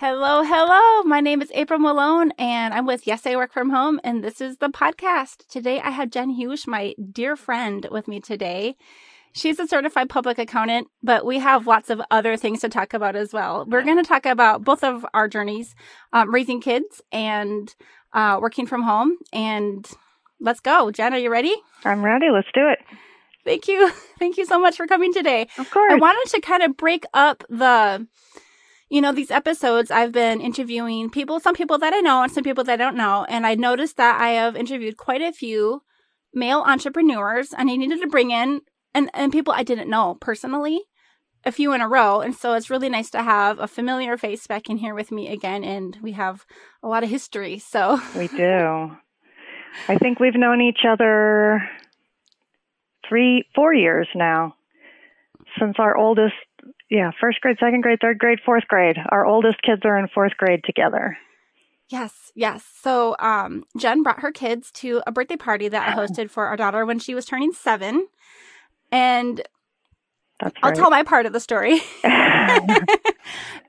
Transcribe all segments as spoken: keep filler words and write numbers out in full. Hello, hello. My name is April Malone, and I'm with Yes, I Work From Home, and this is the podcast. Today, I have Jen Hughes, my dear friend, with me today. She's a certified public accountant, but we have lots of other things to talk about as well. We're going to talk about both of our journeys, um, raising kids and uh, working from home. And let's go. Jen, are you ready? I'm ready. Let's do it. Thank you. Thank you so much for coming today. Of course. I wanted to kind of break up the... You know, these episodes, I've been interviewing people, some people that I know and some people that I don't know. And I noticed that I have interviewed quite a few male entrepreneurs, and I needed to bring in and, and people I didn't know personally, a few in a row. And so it's really nice to have a familiar face back in here with me again. And we have a lot of history. So we do. I think we've known each other three, four years now since our oldest. Yeah, first grade, second grade, third grade, fourth grade. Our oldest kids are in fourth grade together. Yes, yes. So um, Jen brought her kids to a birthday party that I hosted for our daughter when she was turning seven. And That's right. I'll tell my part of the story.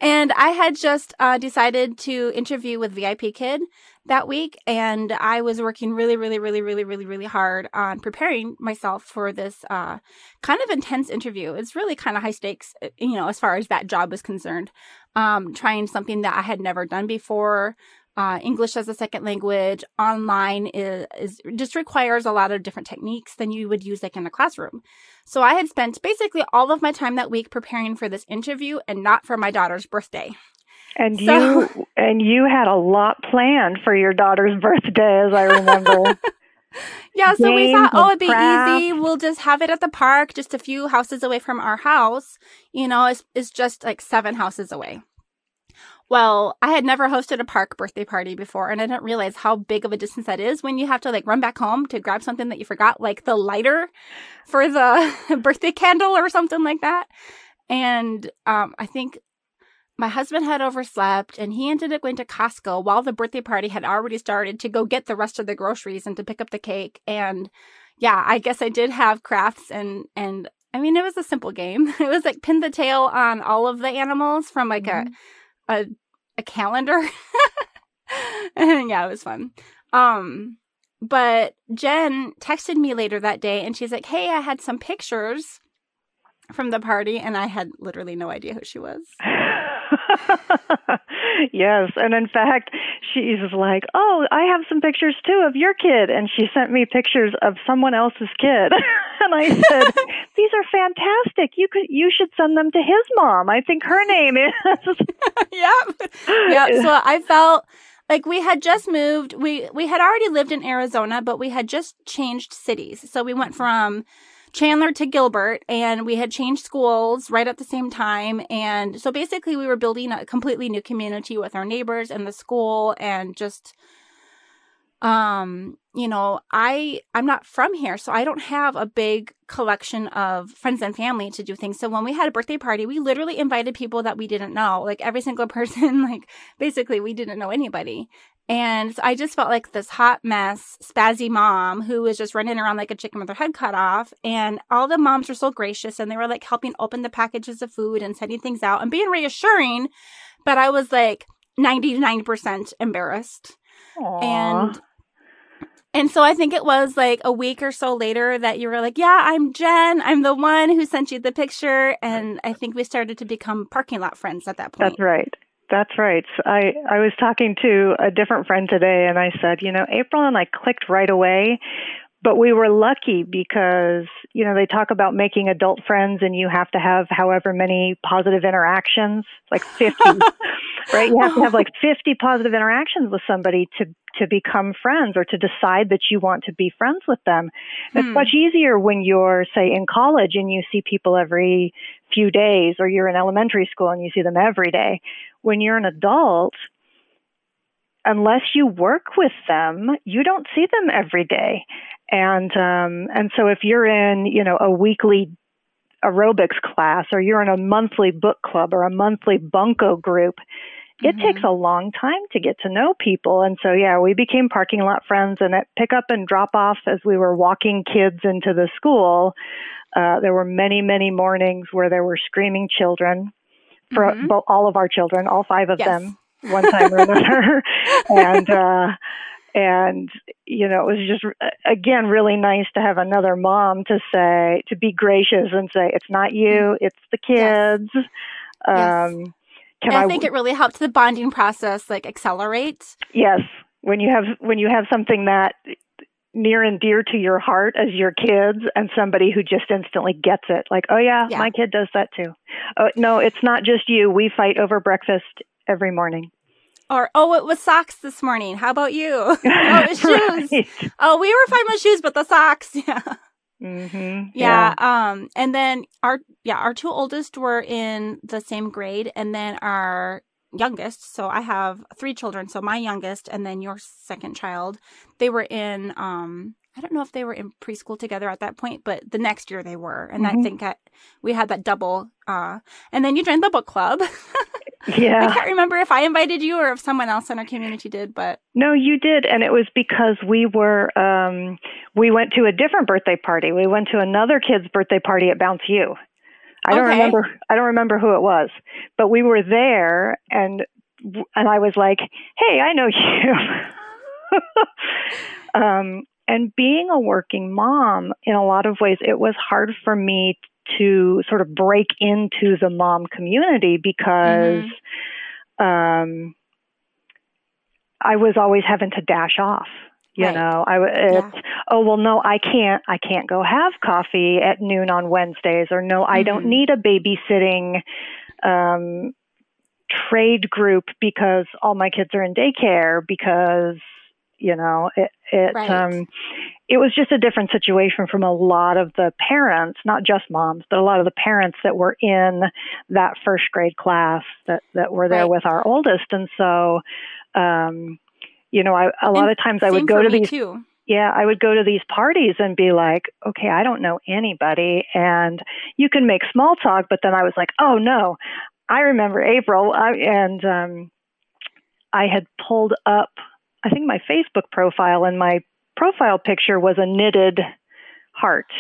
And I had just uh, decided to interview with V I P Kid that week. And I was working really, really, really, really, really, really hard on preparing myself for this uh, kind of intense interview. It's really kind of high stakes, you know, as far as that job was concerned. Um, trying something that I had never done before. Uh, English as a second language, online is, is just requires a lot of different techniques than you would use like in a classroom. So I had spent basically all of my time that week preparing for this interview and not for my daughter's birthday. And so, you and you had a lot planned for your daughter's birthday, as I remember. Yeah, so Games we thought, oh, it'd be craft. easy. We'll just have it at the park, just a few houses away from our house. You know, it's, it's just like seven houses away. Well, I had never hosted a park birthday party before, and I didn't realize how big of a distance that is when you have to like run back home to grab something that you forgot, like the lighter for the birthday candle or something like that. And um, I think my husband had overslept, and he ended up going to Costco while the birthday party had already started to go get the rest of the groceries and to pick up the cake. And yeah, I guess I did have crafts and and I mean, it was a simple game. It was like pin the tail on all of the animals from like mm-hmm. a... A, a calendar. And yeah, it was fun. Um, but Jen texted me later that day, and she's like, hey, I had some pictures from the party, and I had literally no idea who she was. Yes. And in fact, she's like, oh, I have some pictures too of your kid. And she sent me pictures of someone else's kid. And I said, these are fantastic. You could, you should send them to his mom. I think her name is. Yep. Yep. So I felt like we had just moved. We, we had already lived in Arizona, but we had just changed cities. So we went from Chandler to Gilbert, and we had changed schools right at the same time. And so basically we were building a completely new community with our neighbors and the school, and just, um, you know, I, I'm not from here, so I don't have a big collection of friends and family to do things. So when we had a birthday party, we literally invited people that we didn't know, like every single person, like basically we didn't know anybody. And so I just felt like this hot mess, spazzy mom who was just running around like a chicken with her head cut off. And all the moms were so gracious, and they were like helping open the packages of food and sending things out and being reassuring. But I was like ninety-nine percent embarrassed. Aww. And and so I think it was like a week or so later that you were like, yeah, I'm Jen. I'm the one who sent you the picture. And I think we started to become parking lot friends at that point. That's right. That's right. So I, I was talking to a different friend today, and I said, you know, April and I clicked right away, but we were lucky because, you know, they talk about making adult friends and you have to have however many positive interactions, like fifty, right? You have to have like fifty positive interactions with somebody to, to become friends or to decide that you want to be friends with them. Hmm. It's much easier when you're, say, in college and you see people every few days, or you're in elementary school and you see them every day. When you're an adult, unless you work with them, you don't see them every day. And um, and so if you're in, you know, a weekly aerobics class, or you're in a monthly book club or a monthly bunco group, it mm-hmm. takes a long time to get to know people. And so, yeah, we became parking lot friends. And at pick up and drop off, as we were walking kids into the school, uh, there were many, many mornings where there were screaming children. For mm-hmm. all of our children, all five of yes. them. one time or another. And, uh, and, you know, it was just, again, really nice to have another mom to say, to be gracious and say, it's not you, it's the kids. Yes. Um, yes. Can and I, I think it really helped the bonding process, like, accelerate. Yes. When you have, when you have something that near and dear to your heart as your kids and somebody who just instantly gets it. Like, oh yeah, yeah. my kid does that too. Oh no, it's not just you. We fight over breakfast every morning. Or, oh, it was socks this morning. How about you? Oh, it was shoes. Right. Oh, we were fine with shoes, but the socks. Yeah. Mm-hmm. Yeah. yeah. Um, and then our, yeah, our two oldest were in the same grade, and then our youngest, so I have three children, so my youngest and then your second child, they were in, um, I don't know if they were in preschool together at that point, but the next year they were. And mm-hmm. I think I, we had that double. Uh, and then you joined the book club. Yeah. I can't remember if I invited you or if someone else in our community did, but. No, you did. And it was because we were, um, we went to a different birthday party. We went to another kid's birthday party at Bounce U. I don't okay. remember. I don't remember who it was, but we were there, and and I was like, "Hey, I know you." um, and being a working mom, in a lot of ways, it was hard for me to sort of break into the mom community because mm-hmm. um, I was always having to dash off. You right. know, I it's, yeah. oh, well, no, I can't, I can't go have coffee at noon on Wednesdays, or no, I mm-hmm. don't need a babysitting um, trade group because all my kids are in daycare because, you know, it, it, right. um, it was just a different situation from a lot of the parents, not just moms, but a lot of the parents that were in that first grade class that, that were there right. with our oldest. And so, um, You know, I, a lot and of times I would go to these, too. yeah, I would go to these parties and be like, okay, I don't know anybody. And you can make small talk, but then I was like, oh no, I remember April. I, and um, I had pulled up, I think my Facebook profile, and my profile picture was a knitted heart.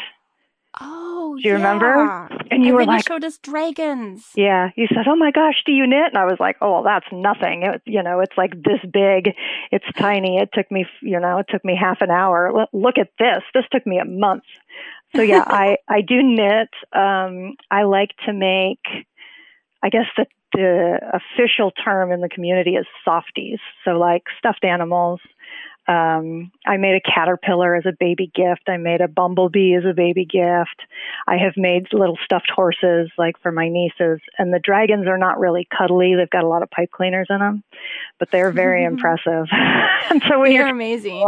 Oh, do you yeah. remember? And you and were like, you showed us dragons. Yeah. You said, oh my gosh, do you knit? And I was like, oh, well, that's nothing. It, you know, it's like this big, it's tiny. It took me, you know, it took me half an hour. L- look at this. This took me a month. So yeah, I, I do knit. Um, I like to make, I guess the, the official term in the community is softies. So like stuffed animals. Um, I made a caterpillar as a baby gift. I made a bumblebee as a baby gift. I have made little stuffed horses, like for my nieces. And the dragons are not really cuddly. They've got a lot of pipe cleaners in them, but they're very impressive. And so when you're amazing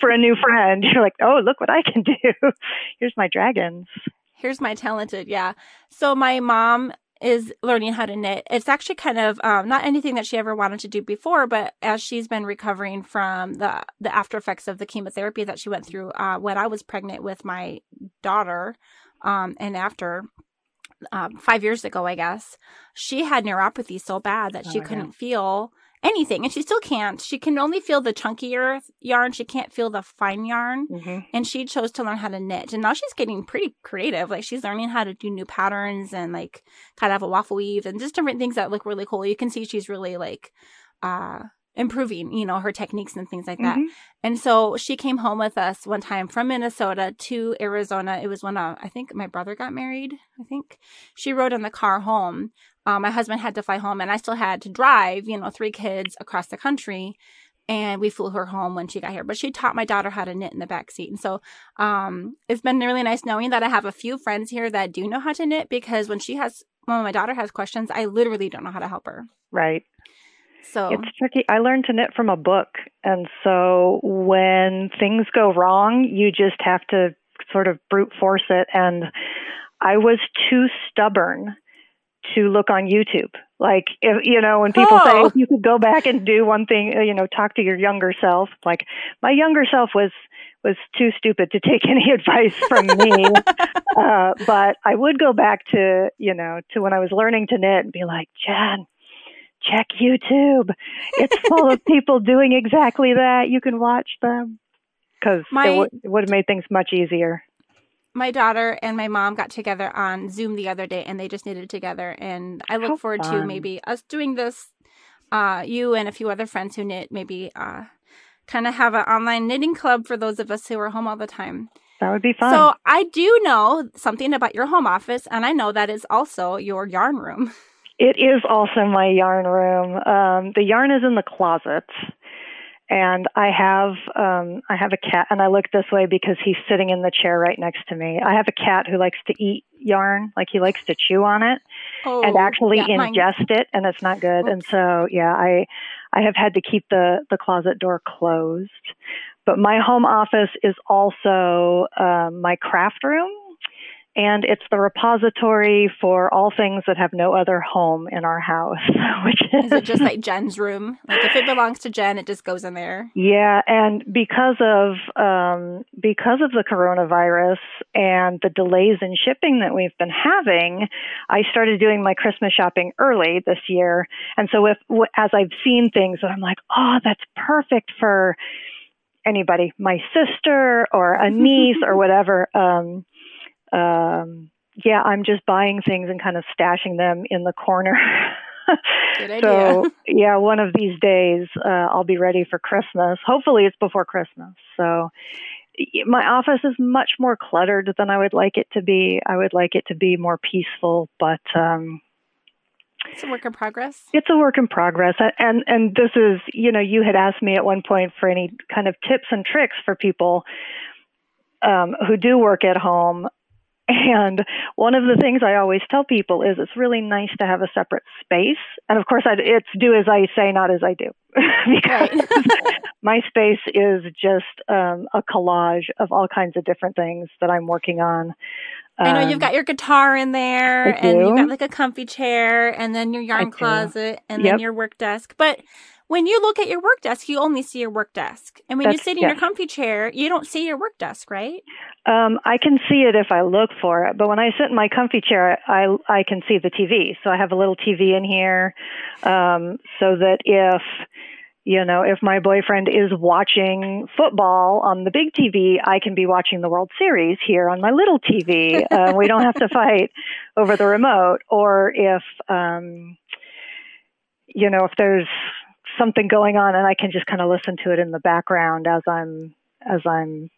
for a new friend, you're like, oh, look what I can do. Here's my dragons. Here's my talented. Yeah. So my mom is learning how to knit. It's actually kind of um, not anything that she ever wanted to do before, but as she's been recovering from the, the after effects of the chemotherapy that she went through uh, when I was pregnant with my daughter um, and after um, five years ago, I guess, she had neuropathy so bad that oh she couldn't God. feel anything. And she still can't. She can only feel the chunkier yarn. She can't feel the fine yarn. Mm-hmm. And she chose to learn how to knit. And now she's getting pretty creative. Like, she's learning how to do new patterns and, like, kind of have a waffle weave and just different things that look really cool. You can see she's really, like, uh, improving, you know, her techniques and things like that. Mm-hmm. And so she came home with us one time from Minnesota to Arizona. It was when uh, I think my brother got married, I think. She rode in the car home. Um, my husband had to fly home, and I still had to drive, you know, three kids across the country. And we flew her home when she got here. But she taught my daughter how to knit in the backseat. And so um, it's been really nice knowing that I have a few friends here that do know how to knit, because when she has, when my daughter has questions, I literally don't know how to help her. Right. So it's tricky. I learned to knit from a book. And so when things go wrong, you just have to sort of brute force it. And I was too stubborn to look on YouTube. Like, if, you know, when people oh. say you could go back and do one thing, you know, talk to your younger self. Like, my younger self was, was too stupid to take any advice from me. uh, but I would go back to, you know, to when I was learning to knit and be like, Jen, check YouTube. It's full of people doing exactly that. You can watch them. Because my- it, w- it would have made things much easier. My daughter and my mom got together on Zoom the other day, and they just knitted together. And I look How forward fun. to maybe us doing this uh, you and a few other friends who knit maybe uh, kind of have an online knitting club for those of us who are home all the time. That would be fun. So I do know something about your home office, and I know that is also your yarn room. It is also my yarn room. Um, the yarn is in the closet, and I have um, I have a cat, and I look this way because he's sitting in the chair right next to me. I have a cat who likes to eat yarn, like he likes to chew on it oh, and actually yeah, ingest mine. it, and it's not good. Oops. And so, yeah, I I have had to keep the, the closet door closed. But my home office is also uh, my craft room, and it's the repository for all things that have no other home in our house. Which is, is it just like Jen's room? Like if it belongs to Jen, it just goes in there. Yeah, and because of um, because of the coronavirus and the delays in shipping that we've been having, I started doing my Christmas shopping early this year, and so if as I've seen things, I'm like, oh, that's perfect for anybody, my sister or a niece or whatever. Um, um, yeah, I'm just buying things and kind of stashing them in the corner. Good idea. So, yeah, one of these days uh, I'll be ready for Christmas. Hopefully it's before Christmas. So my office is much more cluttered than I would like it to be. I would like it to be more peaceful, but um it's a work in progress. It's a work in progress. And and this is, you know, you had asked me at one point for any kind of tips and tricks for people um, who do work at home. And one of the things I always tell people is it's really nice to have a separate space. And of course, I'd, it's do as I say, not as I do. Because my space is just um, a collage of all kinds of different things that I'm working on. I know you've got your guitar in there, and you've got like a comfy chair, and then your yarn closet, and yep. then your work desk. But when you look at your work desk, you only see your work desk. And when That's, you sit in yes. your comfy chair, you don't see your work desk, right? Um, I can see it if I look for it. But when I sit in my comfy chair, I, I can see the T V. So I have a little T V in here um, so that if... You know, if my boyfriend is watching football on the big T V, I can be watching the World Series here on my little T V. Uh, we don't have to fight over the remote. Or if, um, you know, if there's something going on, and I can just kind of listen to it in the background as I'm, as I'm,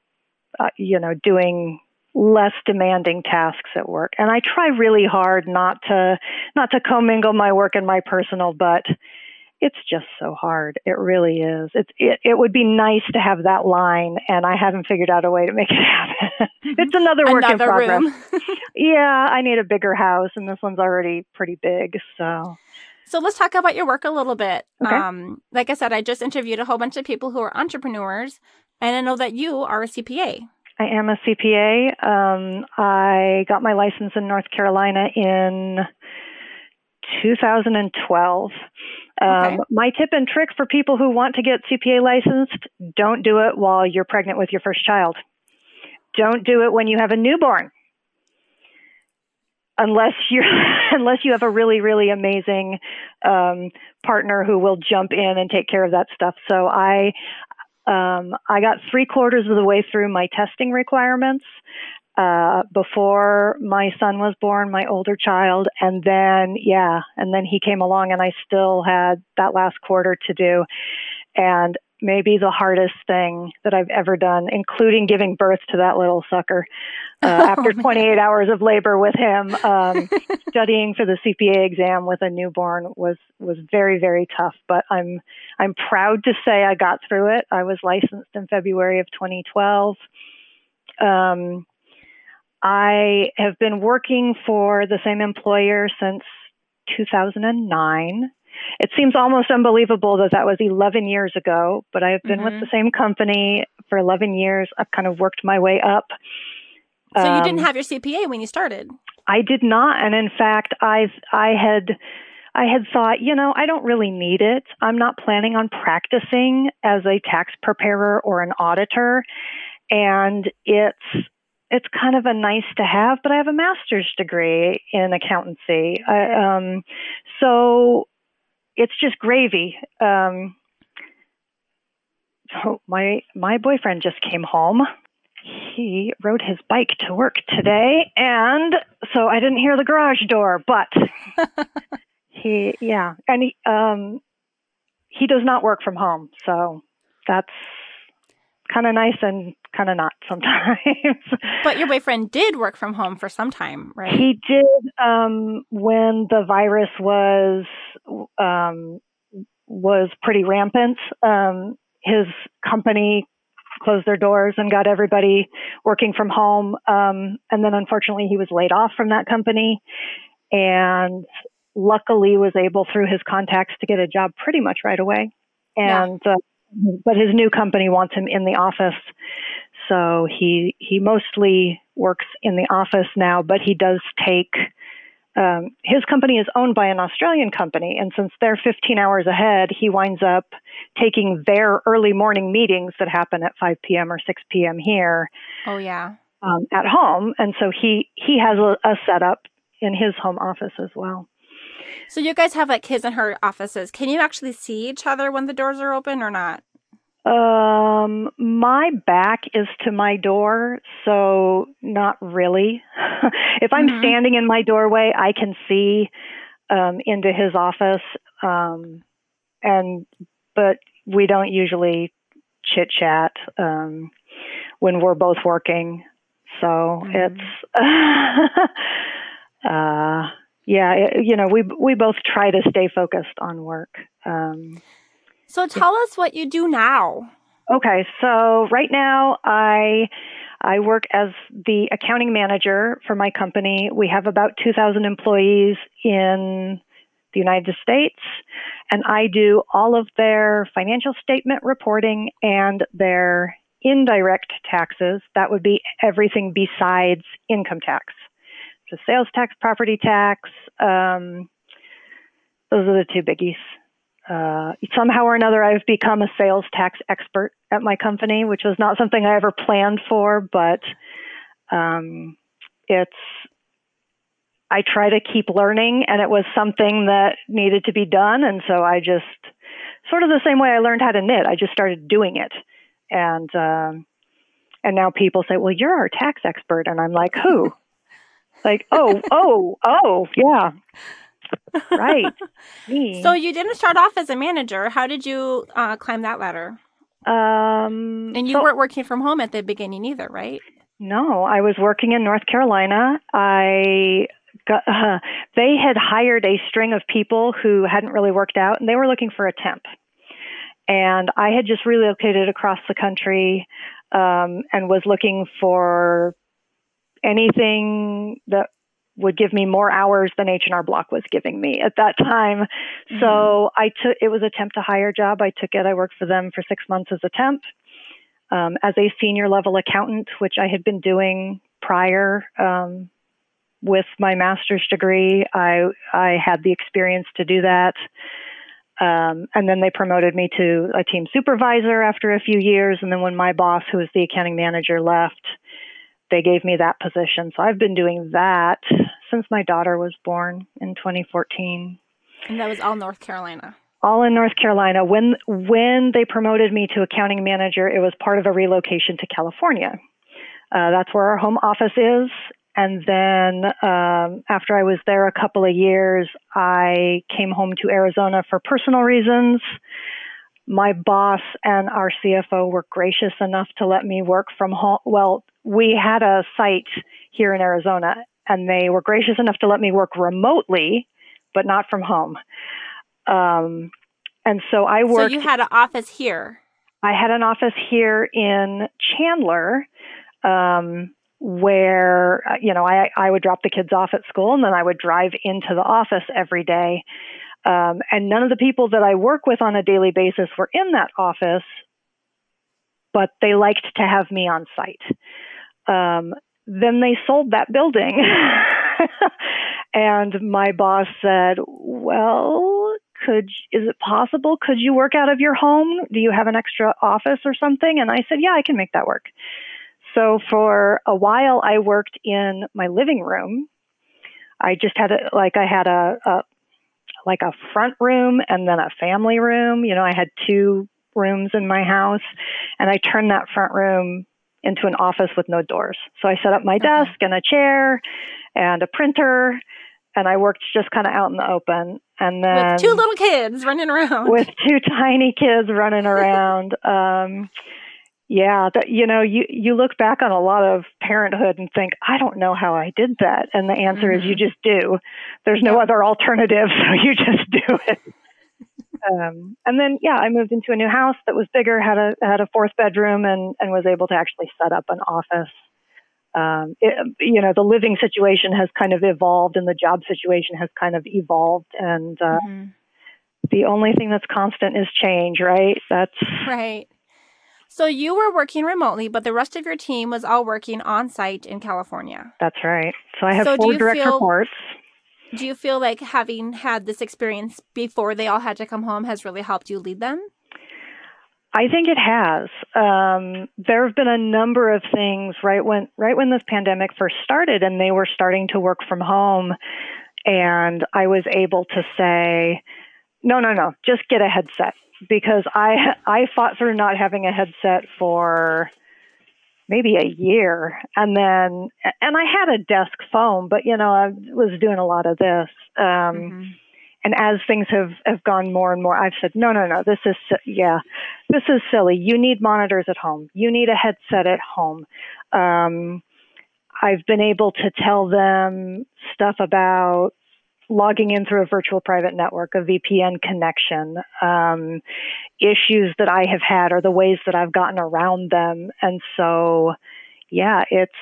uh, you know, doing less demanding tasks at work. And I try really hard not to not to commingle my work and my personal, but it's just so hard. It really is. It, it it would be nice to have that line, and I haven't figured out a way to make it happen. It's another work another in progress. Room. Yeah, I need a bigger house, and this one's already pretty big. So, so let's talk about your work a little bit. Okay. Um, like I said, I just interviewed a whole bunch of people who are entrepreneurs, and I know that you are a C P A. I am a C P A. Um, I got my license in North Carolina in two thousand twelve. Um, okay. My tip and trick for people who want to get C P A licensed, don't do it while you're pregnant with your first child. Don't do it when you have a newborn. Unless you're, unless you have a really, really amazing um, partner who will jump in and take care of that stuff. So I, um, I got three quarters of the way through my testing requirements Uh, before my son was born, my older child, and then, yeah, and then he came along, and I still had that last quarter to do. And maybe the hardest thing that I've ever done, including giving birth to that little sucker uh, oh, after twenty-eight man. hours of labor with him, um, studying for the C P A exam with a newborn was, was very, very tough. But I'm, I'm proud to say I got through it. I was licensed in February of twenty twelve. Um, I have been working for the same employer since two thousand nine. It seems almost unbelievable that that was eleven years ago, but I have been mm-hmm. with the same company for eleven years. I've kind of worked my way up. So um, you didn't have your C P A when you started? I did not. And in fact, I've, I had... I had thought, you know, I don't really need it. I'm not planning on practicing as a tax preparer or an auditor. And it's... It's kind of a nice to have, but I have a master's degree in accountancy. I, um, so it's just gravy. Um, so my, my boyfriend just came home. He rode his bike to work today. And so I didn't hear the garage door, but he, yeah. And he, um, he does not work from home, so that's kind of nice and kind of not sometimes. But your boyfriend did work from home for some time, right? He did um, when the virus was um, was pretty rampant. Um, his company closed their doors and got everybody working from home. Um, and then unfortunately he was laid off from that company and luckily was able through his contacts to get a job pretty much right away. And, yeah. uh, but his new company wants him in the office. So he, he mostly works in the office now, but he does take, um, his company is owned by an Australian company. And since they're fifteen hours ahead, he winds up taking their early morning meetings that happen at five p.m. or six p.m. here. Oh, yeah. Um, at home. And so he, he has a, a setup in his home office as well. So you guys have like his and her offices. Can you actually see each other when the doors are open or not? Um, my back is to my door, so not really. If I'm mm-hmm. standing in my doorway, I can see um, into his office, um, and but we don't usually chit chat um, when we're both working. So mm-hmm. it's uh, yeah, it, you know, we we both try to stay focused on work. Um, So tell us what you do now. Okay, so right now I I work as the accounting manager for my company. We have about two thousand employees in the United States, and I do all of their financial statement reporting and their indirect taxes. That would be everything besides income tax. So sales tax, property tax, um, those are the two biggies. Uh, somehow or another, I've become a sales tax expert at my company, which was not something I ever planned for, but um, it's, I try to keep learning, and it was something that needed to be done. And so I just, sort of the same way I learned how to knit, I just started doing it. And, um, and now people say, well, you're our tax expert. And I'm like, who? Like, oh, oh, oh, yeah. Right. Me. So you didn't start off as a manager. How did you uh, climb that ladder? Um, and you so, weren't working from home at the beginning either, right? No, I was working in North Carolina. I got, uh, they had hired a string of people who hadn't really worked out, and they were looking for a temp. And I had just relocated across the country um, and was looking for anything that would give me more hours than H and R Block was giving me at that time. Mm-hmm. So I took, it was a temp to hire job. I took it. I worked for them for six months as a temp, um, as a senior level accountant, which I had been doing prior, um, with my master's degree. I, I had the experience to do that. Um, and then they promoted me to a team supervisor after a few years. And then when my boss, who was the accounting manager, left, they gave me that position. So I've been doing that since my daughter was born in twenty fourteen. And that was all North Carolina? All in North Carolina. When when they promoted me to accounting manager, it was part of a relocation to California. Uh, that's where our home office is. And then um, after I was there a couple of years, I came home to Arizona for personal reasons. My boss and our C F O were gracious enough to let me work from home. Well, we had a site here in Arizona, and they were gracious enough to let me work remotely, but not from home. Um, and so I worked. So you had an office here. I had an office here in Chandler, um, where, you know, I, I would drop the kids off at school, and then I would drive into the office every day. Um, and none of the people that I work with on a daily basis were in that office, but they liked to have me on site. Um, then they sold that building. And my boss said, well, could, is it possible? Could you work out of your home? Do you have an extra office or something? And I said, yeah, I can make that work. So for a while, I worked in my living room. I just had a, like I had a, a like a front room and then a family room. You know, I had two rooms in my house, and I turned that front room into an office with no doors. So I set up my desk and a chair and a printer and I worked just kind of out in the open. And then with two little kids running around. With two tiny kids running around. um, yeah, th- you know, you, you look back on a lot of parenthood and think, I don't know how I did that. And the answer mm-hmm. is you just do. There's no yeah. other alternative, so you just do it. Um, and then, yeah, I moved into a new house that was bigger, had a had a fourth bedroom, and, and was able to actually set up an office. Um, it, you know, the living situation has kind of evolved, and the job situation has kind of evolved, and uh, mm-hmm. the only thing that's constant is change, right? That's right. So you were working remotely, but the rest of your team was all working on site in California. That's right. So I have so four direct feel- reports. Do you feel like having had this experience before they all had to come home has really helped you lead them? I think it has. Um, there have been a number of things right when right when this pandemic first started and they were starting to work from home, and I was able to say, no, no, no, just get a headset, because I I fought through not having a headset for maybe a year. And then, and I had a desk phone, but, you know, I was doing a lot of this. Um, mm-hmm. And as things have, have gone more and more, I've said, no, no, no, this is, yeah, this is silly. You need monitors at home. You need a headset at home. Um, I've been able to tell them stuff about logging in through a virtual private network, a V P N connection, um, issues that I have had or the ways that I've gotten around them. And so, yeah, it's,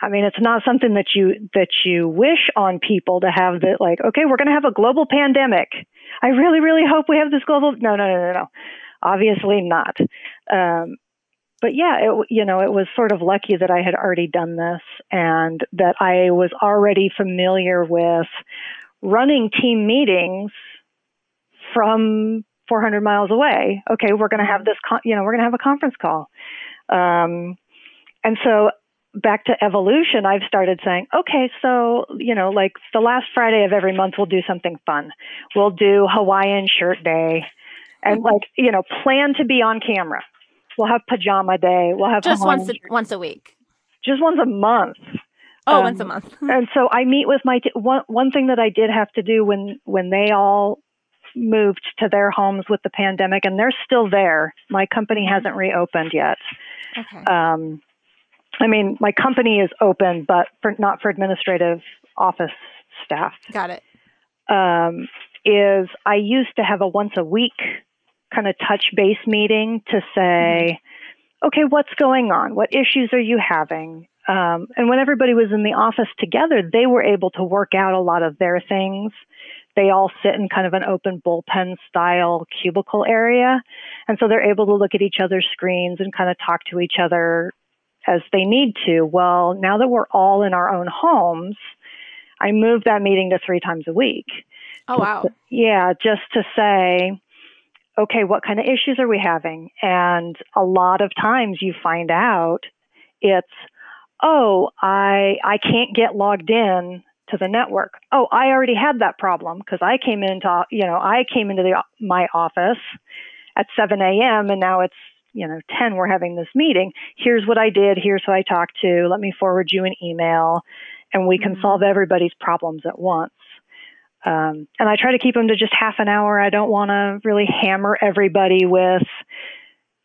I mean, it's not something that you, that you wish on people to have that, like, okay, we're going to have a global pandemic. I really, really hope we have this global. No, no, no, no, no. Obviously not. Um, But yeah, it, you know, it was sort of lucky that I had already done this and that I was already familiar with running team meetings from four hundred miles away. Okay, we're going to have this, con- you know, we're going to have a conference call. Um, and so back to evolution, I've started saying, okay, so, you know, like the last Friday of every month, we'll do something fun. We'll do Hawaiian shirt day and, like, you know, plan to be on camera. We'll have pajama day. We'll have just once a, once a week, just once a month. Oh, um, once a month. And so I meet with my t- one. One thing that I did have to do when when they all moved to their homes with the pandemic, and they're still there. My company hasn't reopened yet. Okay. Um, I mean, my company is open, but for, not for administrative office staff. Got it. Um, is I used to have a once a week kind of touch base meeting to say, okay, what's going on? What issues are you having? Um, and when everybody was in the office together, they were able to work out a lot of their things. They all sit in kind of an open bullpen style cubicle area. And so they're able to look at each other's screens and kind of talk to each other as they need to. Well, now that we're all in our own homes, I moved that meeting to three times a week. Oh, wow. Just to, yeah, just to say, okay, what kind of issues are we having? And a lot of times you find out it's, oh, I I can't get logged in to the network. Oh, I already had that problem because I came into, you know, I came into the, my office at seven a.m. and now it's, you know, ten, we're having this meeting. Here's what I did. Here's who I talked to. Let me forward you an email and we can solve everybody's problems at once. Um, and I try to keep them to just half an hour. I don't want to really hammer everybody with,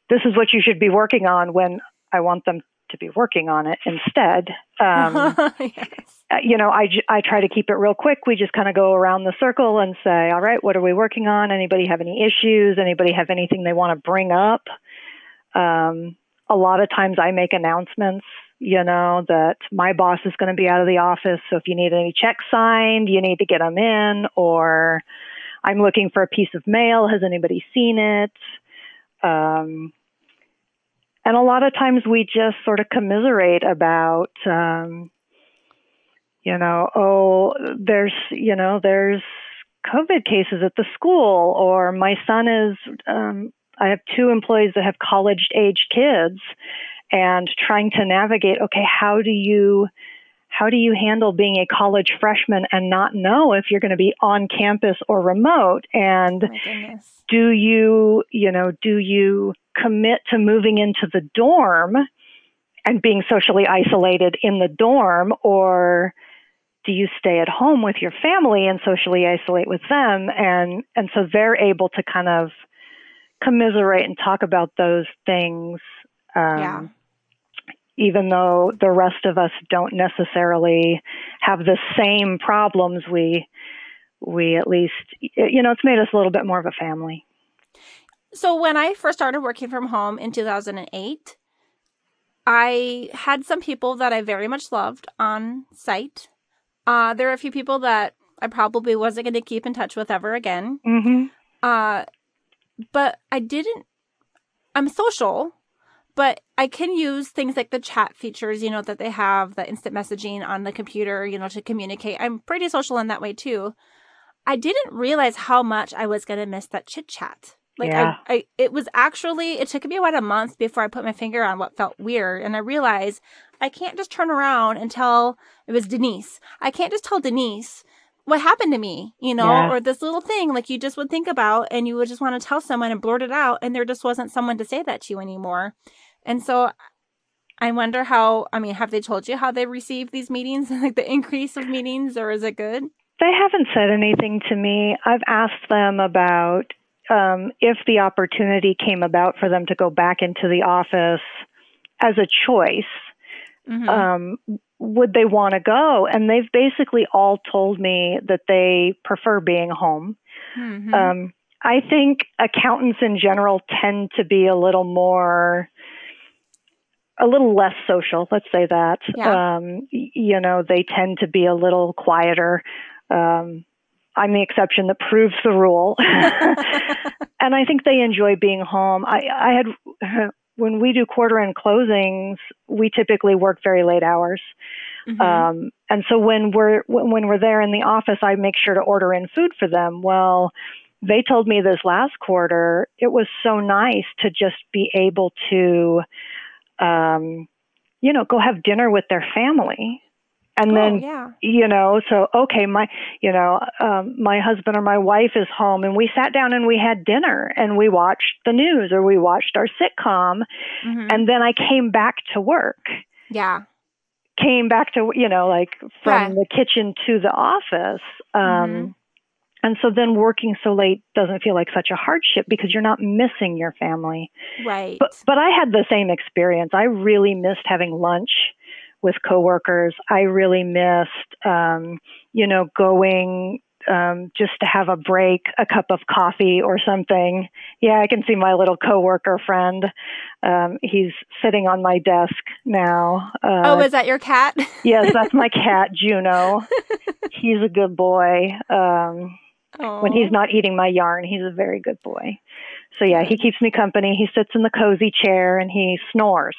this is what you should be working on, when I want them to be working on it instead. Um, yes. You know, I, I try to keep it real quick. We just kind of go around the circle and say, all right, what are we working on? Anybody have any issues? Anybody have anything they want to bring up? Um, a lot of times I make announcements, you know, that my boss is going to be out of the office. So if you need any checks signed, you need to get them in, or I'm looking for a piece of mail. Has anybody seen it? Um, and a lot of times we just sort of commiserate about, um, you know, oh, there's, you know, there's COVID cases at the school, or my son is, um, I have two employees that have college age kids, and trying to navigate, okay, how do you how do you handle being a college freshman and not know if you're going to be on campus or remote? And oh do you, you know, do you commit to moving into the dorm and being socially isolated in the dorm, or do you stay at home with your family and socially isolate with them? And, and so they're able to kind of commiserate and talk about those things. Um, yeah. Even though the rest of us don't necessarily have the same problems, we, we at least, you know, it's made us a little bit more of a family. So when I first started working from home in two thousand eight, I had some people that I very much loved on site. Uh, there are a few people that I probably wasn't going to keep in touch with ever again. Mm-hmm. Uh, but I didn't, I'm social, but I can use things like the chat features, you know, that they have, the instant messaging on the computer, you know, to communicate. I'm pretty social in that way too. I didn't realize how much I was going to miss that chit chat. Like yeah. I, I, it was actually, it took me about a month before I put my finger on what felt weird. And I realized I can't just turn around and tell, it was Denise. I can't just tell Denise what happened to me, you know, yeah. or this little thing like you just would think about and you would just want to tell someone and blurt it out. And there just wasn't someone to say that to you anymore. And so I wonder how, I mean, have they told you how they received these meetings, like the increase of meetings, or is it good? They haven't said anything to me. I've asked them about Um, if the opportunity came about for them to go back into the office as a choice, mm-hmm. um, would they want to go? And they've basically all told me that they prefer being home. Mm-hmm. Um, I think accountants in general tend to be a little more, a little less social, let's say that. Yeah. Um, you know, they tend to be a little quieter. Um, I'm the exception that proves the rule. And I think they enjoy being home. I, I had, when we do quarter end closings, we typically work very late hours. Mm-hmm. Um, and so when we're, when we're there in the office, I make sure to order in food for them. Well, they told me this last quarter, it was so nice to just be able to, um, you know, go have dinner with their family. And then, oh, yeah. you know, so, okay, my, you know, um, my husband or my wife is home, and we sat down and we had dinner and we watched the news or we watched our sitcom. Mm-hmm. And then I came back to work. Yeah. Came back to, you know, like from yeah. the kitchen to the office. Um, mm-hmm. And so then working so late doesn't feel like such a hardship because you're not missing your family. Right. But, but I had the same experience. I really missed having lunch with coworkers. I really missed, um, you know, going um, just to have a break, a cup of coffee or something. Yeah, I can see my little coworker friend. Um, he's sitting on my desk now. Uh, oh, is that your cat? Yes, that's my cat, Juno. He's a good boy. Um, when he's not eating my yarn, he's a very good boy. So yeah, he keeps me company. He sits in the cozy chair and he snores,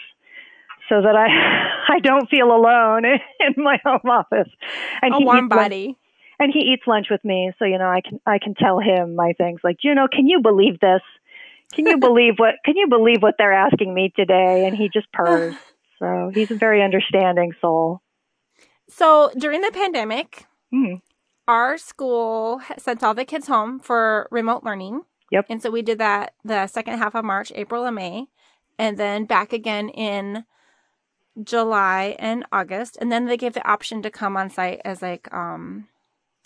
so that I, I don't feel alone in my home office. And a he warm body. Lunch, and he eats lunch with me, so you know I can I can tell him my things like, Juno, can you believe this? Can you believe what? Can you believe what they're asking me today? And he just purrs. So he's a very understanding soul. So during the pandemic, mm-hmm. our school sent all the kids home for remote learning. Yep. And so we did that the second half of March, April, and May, and then back again in July and August, and then they gave the option to come on site as like um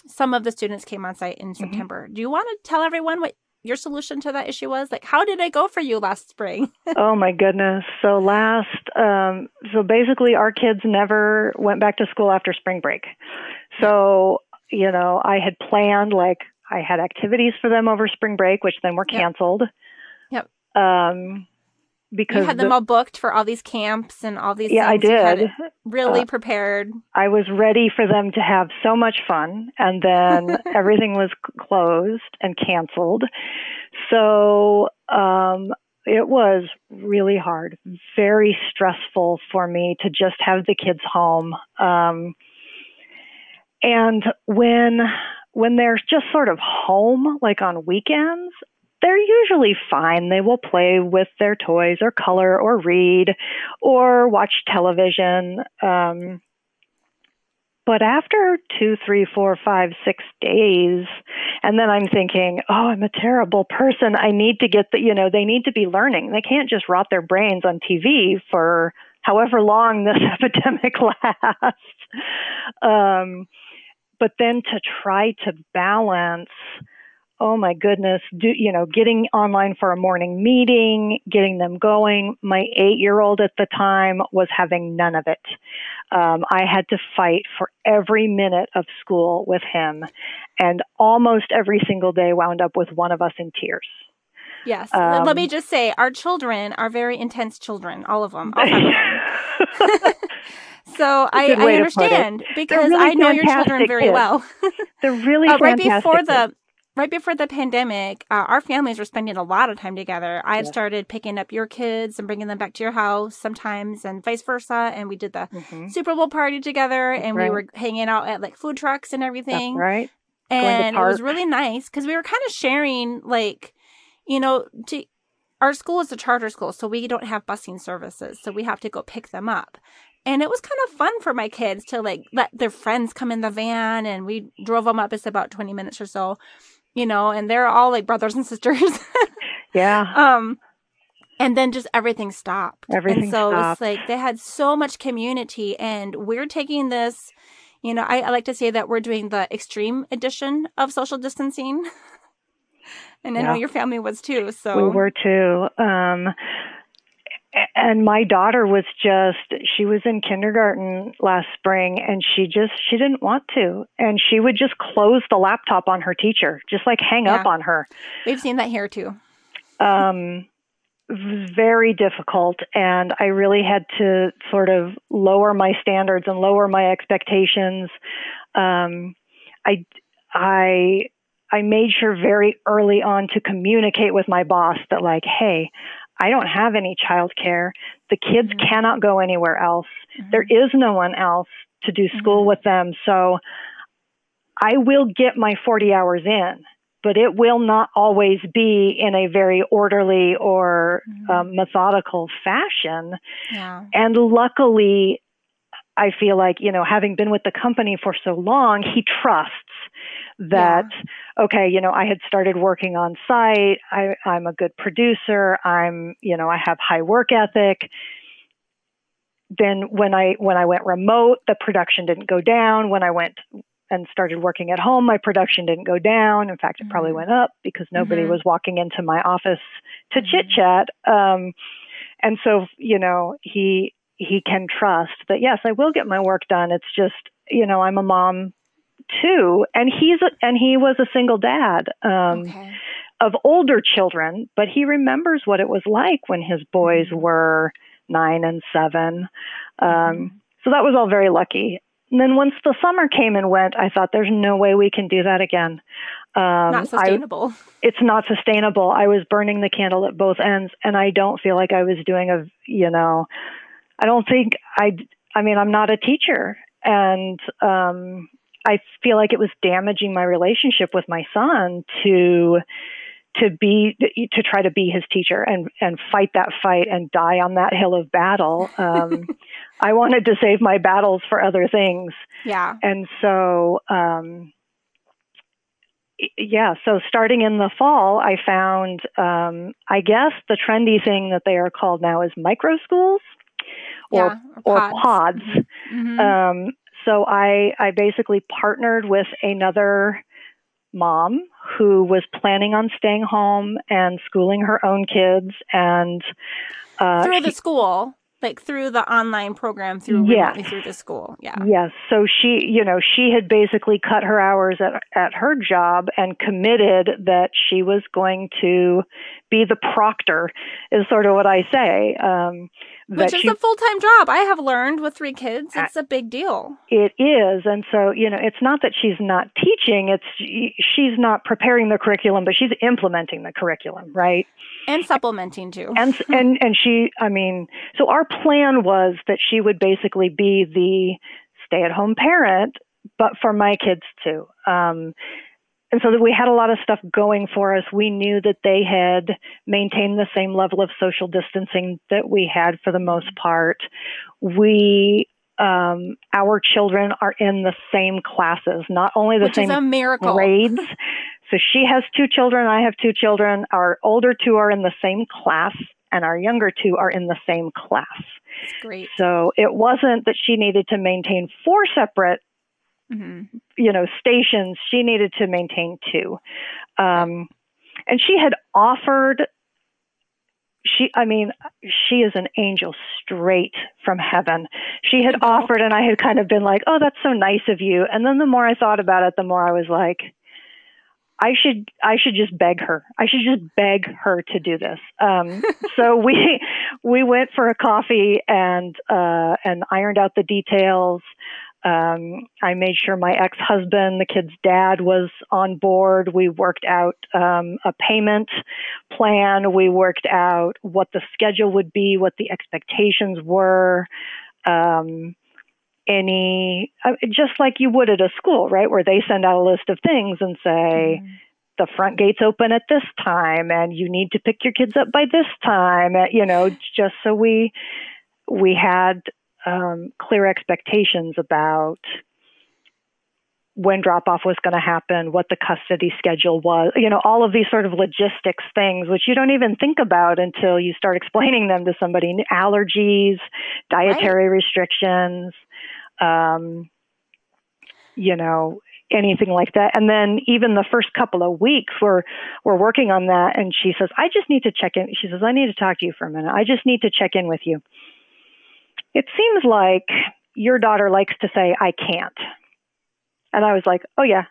some of the students came on site in mm-hmm. September. Do you want to tell everyone what your solution to that issue was? Like, how did it go for you last spring? Oh my goodness. So last um so basically our kids never went back to school after spring break. So, you know, I had planned, like I had activities for them over spring break, which then were canceled. Yep. yep. Um Because you had them the, all booked for all these camps and all these yeah, things. Yeah, I did. Really uh, prepared. I was ready for them to have so much fun, and then everything was closed and canceled. So um, it was really hard, very stressful for me to just have the kids home. Um, and when when they're just sort of home, like on weekends, they're usually fine. They will play with their toys or color or read or watch television. Um, but after two, three, four, five, six days, and then I'm thinking, oh, I'm a terrible person. I need to get the, you know, they need to be learning. They can't just rot their brains on T V for however long this epidemic lasts. Um, but then to try to balance, oh my goodness, do, you know, getting online for a morning meeting, getting them going. My eight-year-old at the time was having none of it. Um, I had to fight for every minute of school with him, and almost every single day wound up with one of us in tears. Yes. Um, Let me just say, our children are very intense children, all of them. All of them. So I, I understand, because really I know your children very kids. well. They're really uh, right before kids. the right before the pandemic, uh, our families were spending a lot of time together. I had yeah. started picking up your kids and bringing them back to your house sometimes, and vice versa. And we did the mm-hmm. Super Bowl party together, That's and right. we were hanging out at like food trucks and everything. That's right. And it was really nice because we were kind of sharing, like, you know, to, our school is a charter school, so we don't have busing services, so we have to go pick them up. And it was kind of fun for my kids to, like, let their friends come in the van, and we drove them up. It's about twenty minutes or so, you know, and they're all, like, brothers and sisters. yeah. Um, and then just everything stopped. Everything stopped. And so it's like they had so much community, and we're taking this, you know, I, I like to say that we're doing the extreme edition of social distancing. And I know yeah. your family was too. So we were too. Um, and my daughter was just, she was in kindergarten last spring, and she just, she didn't want to. And she would just close the laptop on her teacher, just like hang yeah. up on her. We've seen that here too. Um, very difficult. And I really had to sort of lower my standards and lower my expectations. Um, I, I, I made sure very early on to communicate with my boss that, like, hey, I don't have any childcare. The kids mm-hmm. cannot go anywhere else. Mm-hmm. There is no one else to do school mm-hmm. with them. So I will get my forty hours in, but it will not always be in a very orderly or mm-hmm. um, methodical fashion. Yeah. And luckily, I feel like, you know, having been with the company for so long, he trusts that, yeah. okay, you know, I had started working on site. I, I'm a good producer. I'm, you know, I have high work ethic. Then when I, when I went remote, the production didn't go down. When I went and started working at home, my production didn't go down. In fact, it mm-hmm. probably went up because nobody mm-hmm. was walking into my office to mm-hmm. chit chat. Um, and so, you know, he, he can trust that, yes, I will get my work done. It's just, you know, I'm a mom too. And he's, a, and he was a single dad um, okay. of older children, but he remembers what it was like when his boys were nine and seven. Um, mm-hmm. So that was all very lucky. And then once the summer came and went, I thought there's no way we can do that again. Um, not sustainable. I, it's not sustainable. I was burning the candle at both ends, and I don't feel like I was doing a, you know, I don't think I, I mean, I'm not a teacher, and um, I feel like it was damaging my relationship with my son to, to be, to try to be his teacher and, and fight that fight and die on that hill of battle. Um, I wanted to save my battles for other things. Yeah. And so, um, yeah, so starting in the fall, I found, um, I guess the trendy thing that they are called now is micro schools. Or, yeah, or pods. Or pods. Mm-hmm. Um, so I, I basically partnered with another mom who was planning on staying home and schooling her own kids, and uh, through the she, school, like through the online program, through yes. through the school. Yeah. Yes. So she, you know, she had basically cut her hours at at her job and committed that she was going to be the proctor, is sort of what I say. Um, Which is you, a full-time job. I have learned with three kids. It's a big deal. It is. And so, you know, it's not that she's not teaching. It's she, she's not preparing the curriculum, but she's implementing the curriculum, right? And supplementing too. And, and, and she, I mean, so our plan was that she would basically be the stay-at-home parent, but for my kids too. Um, and so that we had a lot of stuff going for us. We knew that they had maintained the same level of social distancing that we had for the most part. We, um, our children are in the same classes, not only the Which same is a miracle. grades. So she has two children. I have two children. Our older two are in the same class, and our younger two are in the same class. That's great. So it wasn't that she needed to maintain four separate mm-hmm. you know, stations, she needed to maintain two. Um, and she had offered, she, I mean, she is an angel straight from heaven. She had offered, and I had kind of been like, oh, that's so nice of you. And then the more I thought about it, the more I was like, I should, I should just beg her. I should just beg her to do this. Um, so we, we went for a coffee and, uh, and ironed out the details. Um, I made sure my ex-husband, the kid's dad, was on board. We worked out um, a payment plan. We worked out what the schedule would be, what the expectations were, um, any uh, just like you would at a school, right, where they send out a list of things and say, mm-hmm. the front gate's open at this time, and you need to pick your kids up by this time, you know, just so we we had Um, clear expectations about when drop-off was going to happen, what the custody schedule was, you know, all of these sort of logistics things, which you don't even think about until you start explaining them to somebody. Allergies, dietary right. restrictions, um, you know, anything like that. And then even the first couple of weeks we're, we're working on that. And she says, I just need to check in. She says, I need to talk to you for a minute. I just need to check in with you. It seems like your daughter likes to say, I can't. And I was like, oh, yeah,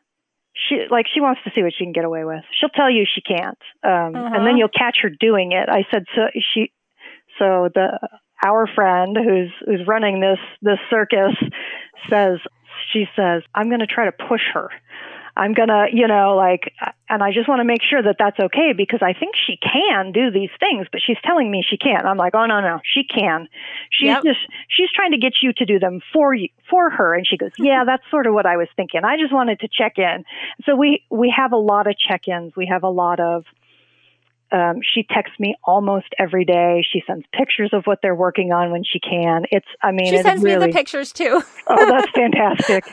she like she wants to see what she can get away with. She'll tell you she can't. Um, uh-huh. And then you'll catch her doing it. I said, so she so the our friend who's who's running this this circus says she says, I'm going to try to push her. I'm going to, you know, like, and I just want to make sure that that's okay, because I think she can do these things, but she's telling me she can't. I'm like, oh, no, no, she can. She's yep. just, she's trying to get you to do them for you, for her. And she goes, yeah, that's sort of what I was thinking. I just wanted to check in. So we, we have a lot of check-ins. We have a lot of, um, she texts me almost every day. She sends pictures of what they're working on when she can. It's, I mean, she sends really, me the pictures too. Oh, that's fantastic.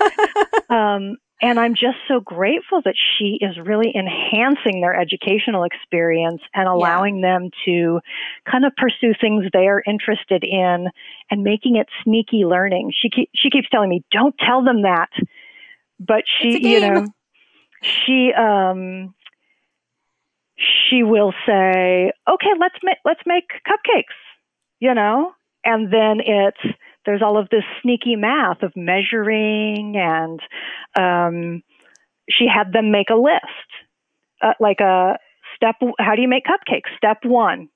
Um, And I'm just so grateful that she is really enhancing their educational experience and allowing yeah. them to kind of pursue things they are interested in and making it sneaky learning. She keep, she keeps telling me, don't tell them that. But she, you know, she um, she will say, okay, let's ma- let's make cupcakes, you know, and then it's. There's all of this sneaky math of measuring, and um, she had them make a list, uh, like a step. How do you make cupcakes? Step one,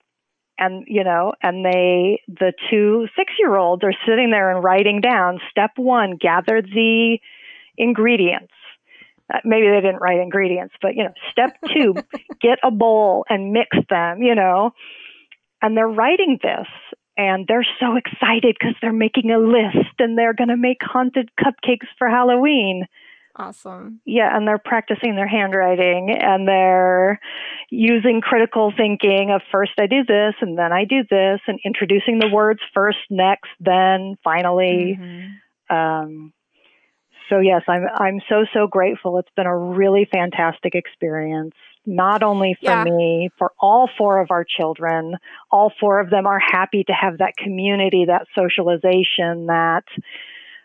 and you know, and they, the two six-year-olds are sitting there and writing down step one: gather the ingredients. Uh, maybe they didn't write ingredients, but you know, step two: get a bowl and mix them. You know, and they're writing this. And they're so excited because they're making a list and they're going to make haunted cupcakes for Halloween. Awesome. Yeah, and they're practicing their handwriting and they're using critical thinking of first I do this and then I do this and introducing the words first, next, then, finally. Mm-hmm. Um, so, yes, I'm I'm so, so grateful. It's been a really fantastic experience. Not only for yeah. me, for all four of our children. All four of them are happy to have that community, that socialization, that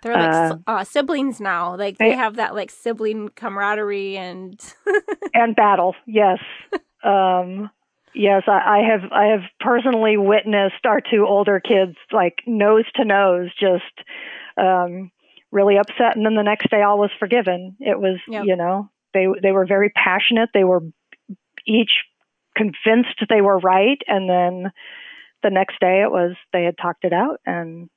they're like uh, uh, siblings now. Like they, they have that like sibling camaraderie and and battle. Yes, um, yes. I, I have I have personally witnessed our two older kids like nose to nose, just um, really upset, and then the next day all was forgiven. It was yep. you know they they were very passionate. They were each convinced they were right. And then the next day it was, they had talked it out and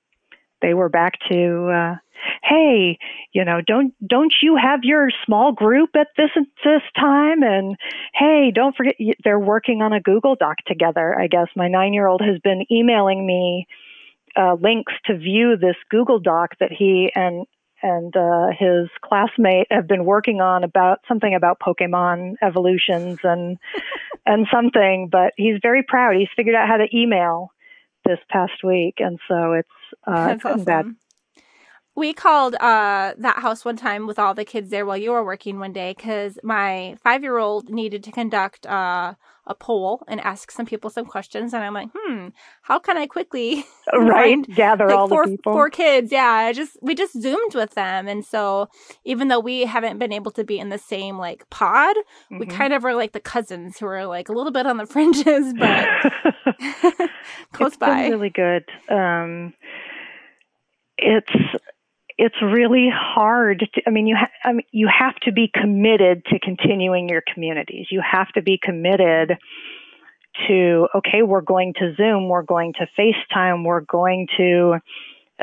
they were back to, uh, hey, you know, don't, don't you have your small group at this and this time? And hey, don't forget, they're working on a Google Doc together. I guess my nine-year-old has been emailing me, uh, links to view this Google Doc that he and, and uh, his classmate have been working on about something about Pokemon evolutions and and something, but he's very proud. He's figured out how to email this past week, and so it's uh, it's awesome. Bad. We called uh, that house one time with all the kids there while you were working one day because my five-year-old needed to conduct uh, a poll and ask some people some questions. And I'm like, hmm, how can I quickly right find, gather like, all four, the people? Four kids, yeah. I just we just Zoomed with them. And so even though we haven't been able to be in the same like pod, mm-hmm. we kind of are like the cousins who are like a little bit on the fringes, but close it's by. It's really good. Um, it's... It's really hard. To, I mean, you ha- I mean, you have to be committed to continuing your communities. You have to be committed to, okay, we're going to Zoom, we're going to FaceTime, we're going to.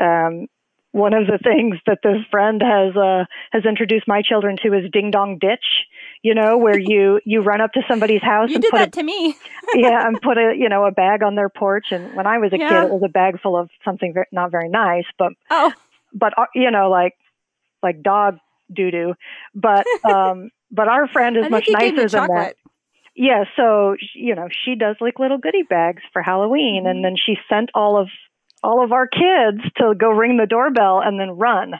Um, one of the things that this friend has uh, has introduced my children to is Ding Dong Ditch. You know, where you, you run up to somebody's house. You and did put that a, to me. yeah, and put a you know a bag on their porch. And when I was a yeah. kid, it was a bag full of something very, not very nice, but. Oh. But, you know, like, like dog doo-doo. But, um, but our friend is much nicer than that. Yeah. So, you know, she does like little goodie bags for Halloween. Mm-hmm. And then she sent all of, all of our kids to go ring the doorbell and then run,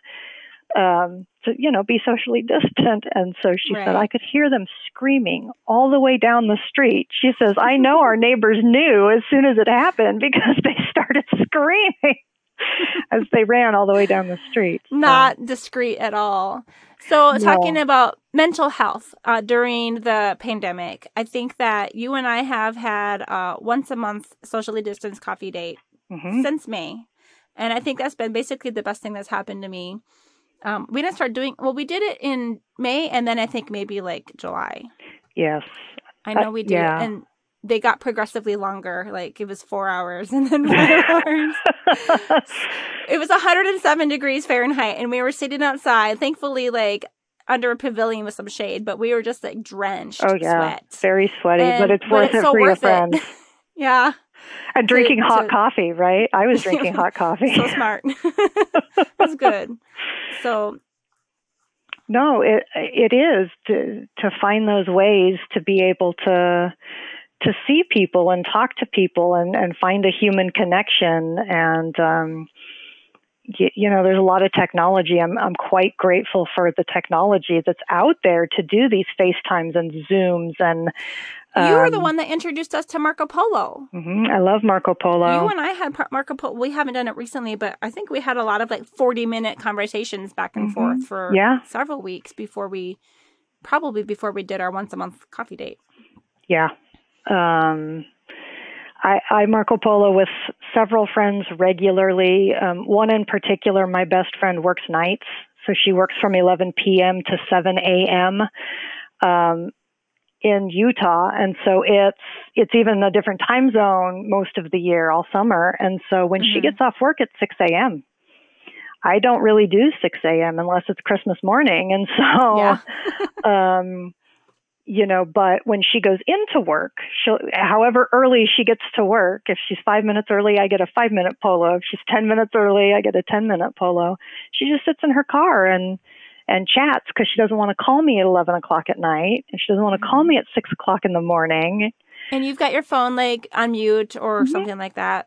um, to, you know, be socially distant. And so she right. said, I could hear them screaming all the way down the street. She says, I know our neighbors knew as soon as it happened because they started screaming. As they ran all the way down the street. So. Not discreet at all. So yeah. talking about mental health uh, during the pandemic, I think that you and I have had a once a month socially distanced coffee date mm-hmm. since May. And I think that's been basically the best thing that's happened to me. Um, we didn't start doing, well, we did it in May and then I think maybe like July. Yes. I know uh, we did. Yeah. And they got progressively longer. Like, it was four hours and then five hours. It was one hundred seven degrees Fahrenheit, and we were sitting outside, thankfully, like, under a pavilion with some shade, but we were just, like, drenched oh, yeah. sweat. Very sweaty, and, but it's but worth it's it so for worth your friends. yeah. And drinking to, hot to, coffee, right? I was drinking hot coffee. So smart. It was good. So... No, it it is to to find those ways to be able to to see people and talk to people and, and find a human connection. And um, you, you know, there's a lot of technology. I'm I'm quite grateful for the technology that's out there to do these FaceTimes and Zooms and. You were the one that introduced us to Marco Polo. Mm-hmm. I love Marco Polo. You and I had Marco Polo. We haven't done it recently, but I think we had a lot of like forty-minute conversations back and mm-hmm. forth for yeah. several weeks before we, probably before we did our once-a-month coffee date. Yeah. Um, I, I Marco Polo with several friends regularly. Um, one in particular, my best friend works nights, so she works from eleven p.m. to seven a.m., um, in Utah. And so it's, it's even a different time zone most of the year, all summer. And so when mm-hmm. she gets off work at six a.m., I don't really do six a.m. unless it's Christmas morning. And so, yeah. um, you know, but when she goes into work, she'll, however early she gets to work, if she's five minutes early, I get a five minute polo. If she's ten minutes early, I get a ten minute polo. She just sits in her car and and chats because she doesn't want to call me at eleven o'clock at night and she doesn't want to call me at six o'clock in the morning. And you've got your phone like on mute or mm-hmm. something like that.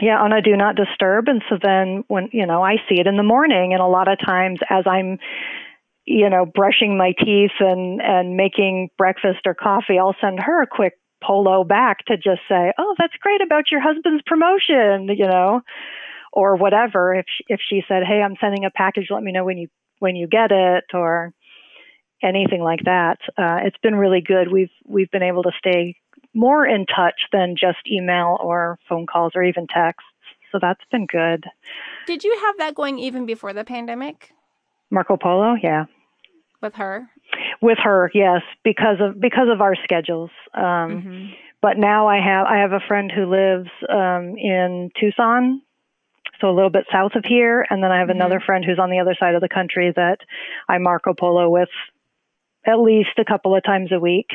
Yeah, on a do not disturb. And so then when, you know, I see it in the morning and a lot of times as I'm, you know, brushing my teeth and, and making breakfast or coffee, I'll send her a quick polo back to just say, oh, that's great about your husband's promotion, you know, or whatever. If she, if she said, hey, I'm sending a package, let me know when you when you get it or anything like that. Uh, it's been really good. We've we've been able to stay more in touch than just email or phone calls or even texts. So that's been good. Did you have that going even before the pandemic? Marco Polo, yeah. With her? With her, yes, because of because of our schedules. Um, mm-hmm. But now I have I have a friend who lives um, in Tucson, so a little bit south of here. And then I have mm-hmm. another friend who's on the other side of the country that I Marco Polo with at least a couple of times a week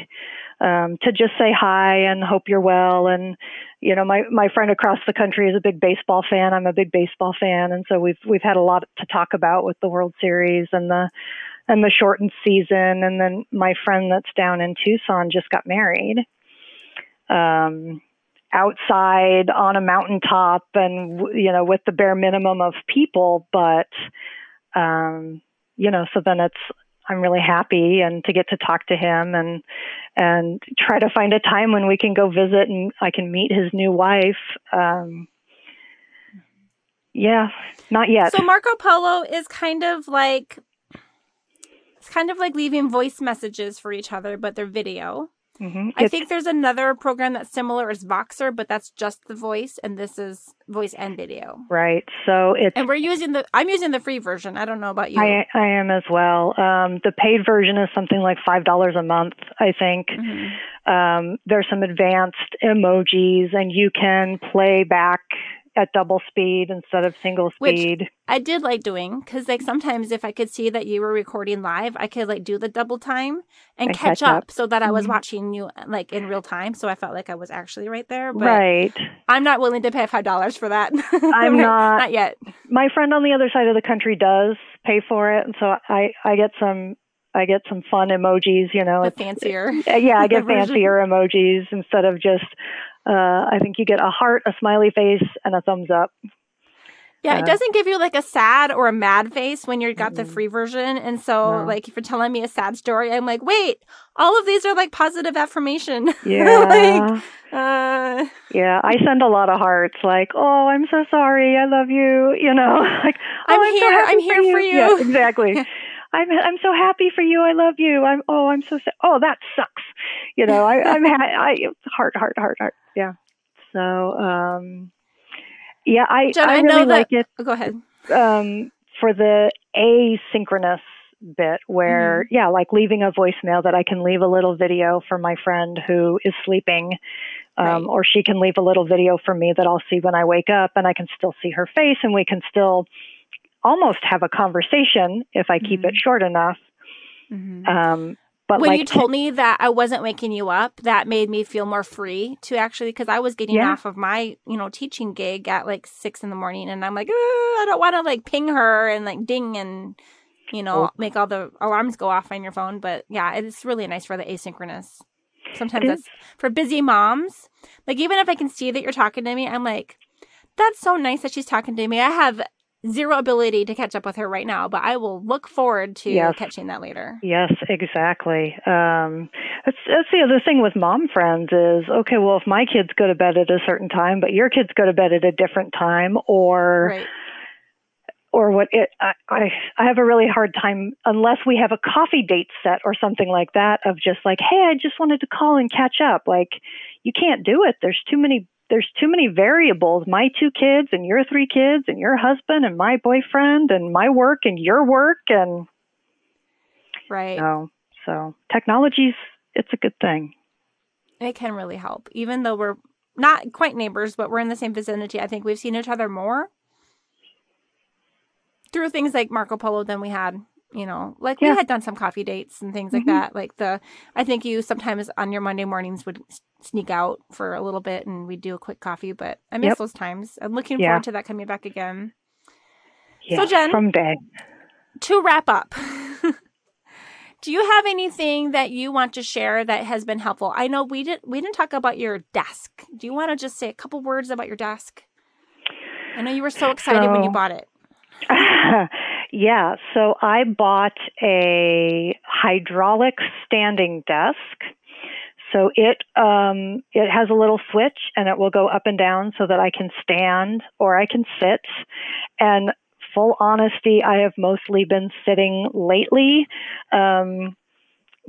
um, to just say hi and hope you're well. And, you know, my, my friend across the country is a big baseball fan. I'm a big baseball fan. And so we've, we've had a lot to talk about with the World Series and the, and the shortened season. And then my friend that's down in Tucson just got married. Um, outside on a mountaintop and, you know, with the bare minimum of people, but um, you know, so then it's, I'm really happy and to get to talk to him and, and try to find a time when we can go visit and I can meet his new wife. Um, yeah, not yet. So Marco Polo is kind of like, it's kind of like leaving voice messages for each other, but they're video. Mm-hmm. I think there's another program that's similar as Voxer, but that's just the voice, and this is voice and video. Right. So it's and we're using the I'm using the free version. I don't know about you. I, I am as well. Um, the paid version is something like five dollars a month, I think. Mm-hmm. Um, there's some advanced emojis, and you can play back at double speed instead of single speed. Which I did like doing because, like, sometimes if I could see that you were recording live, I could like do the double time and, and catch, catch up, up so that I was mm-hmm. watching you like in real time. So I felt like I was actually right there. But right. I'm not willing to pay five dollars for that. I'm not. Not yet. My friend on the other side of the country does pay for it. And so I, I get some, I get some fun emojis, you know, it's, fancier. It, yeah. I get fancier emojis instead of just, Uh, I think you get a heart, a smiley face, and a thumbs up. Yeah, uh, it doesn't give you like a sad or a mad face when you've got mm-hmm. the free version. And so, no. like, if you're telling me a sad story, I'm like, wait, all of these are like positive affirmation. Yeah. like, uh... Yeah, I send a lot of hearts like, oh, I'm so sorry. I love you. You know, like, oh, I'm, I'm here. So happy I'm here for you. For you. Yeah, exactly. I'm I'm so happy for you. I love you. I'm oh I'm so sad. Oh that sucks. You know I I'm ha- I heart heart heart heart yeah. So um, yeah I John, I really I know like that... it. Go ahead. Um, for the asynchronous bit where mm-hmm. yeah like leaving a voicemail that I can leave a little video for my friend who is sleeping, um, right. or she can leave a little video for me that I'll see when I wake up and I can still see her face and we can still almost have a conversation if I keep mm-hmm. it short enough. Mm-hmm. Um, but when like, you told me that I wasn't waking you up, that made me feel more free to actually, because I was getting yeah. off of my, you know, teaching gig at like six in the morning and I'm like, I don't want to like ping her and like ding and, you know, well, make all the alarms go off on your phone. But yeah, it's really nice for the asynchronous. Sometimes that's for busy moms. Like even if I can see that you're talking to me, I'm like, that's so nice that she's talking to me. I have zero ability to catch up with her right now, but I will look forward to yes. catching that later. Yes, exactly. Um, that's, that's the other thing with mom friends is, okay, well, if my kids go to bed at a certain time, but your kids go to bed at a different time, or right. or what? It, I, I I have a really hard time unless we have a coffee date set or something like that of just like, hey, I just wanted to call and catch up. Like, you can't do it. There's too many. There's too many variables, my two kids and your three kids and your husband and my boyfriend and my work and your work. And right. So, so technology's, it's a good thing. It can really help. Even though we're not quite neighbors, but we're in the same vicinity. I think we've seen each other more through things like Marco Polo than we had. You know, like yeah. we had done some coffee dates and things mm-hmm. like that. Like the, I think you sometimes on your Monday mornings would sneak out for a little bit and we'd do a quick coffee, but I miss yep. those times. I'm looking yeah. forward to that coming back again. Yeah, so Jen, someday. To wrap up, do you have anything that you want to share that has been helpful? I know we did, we didn't talk about your desk. Do you want to just say a couple words about your desk? I know you were so excited so... when you bought it. Yeah, so I bought a hydraulic standing desk. So it um, it has a little switch and it will go up and down so that I can stand or I can sit. And full honesty, I have mostly been sitting lately. Um,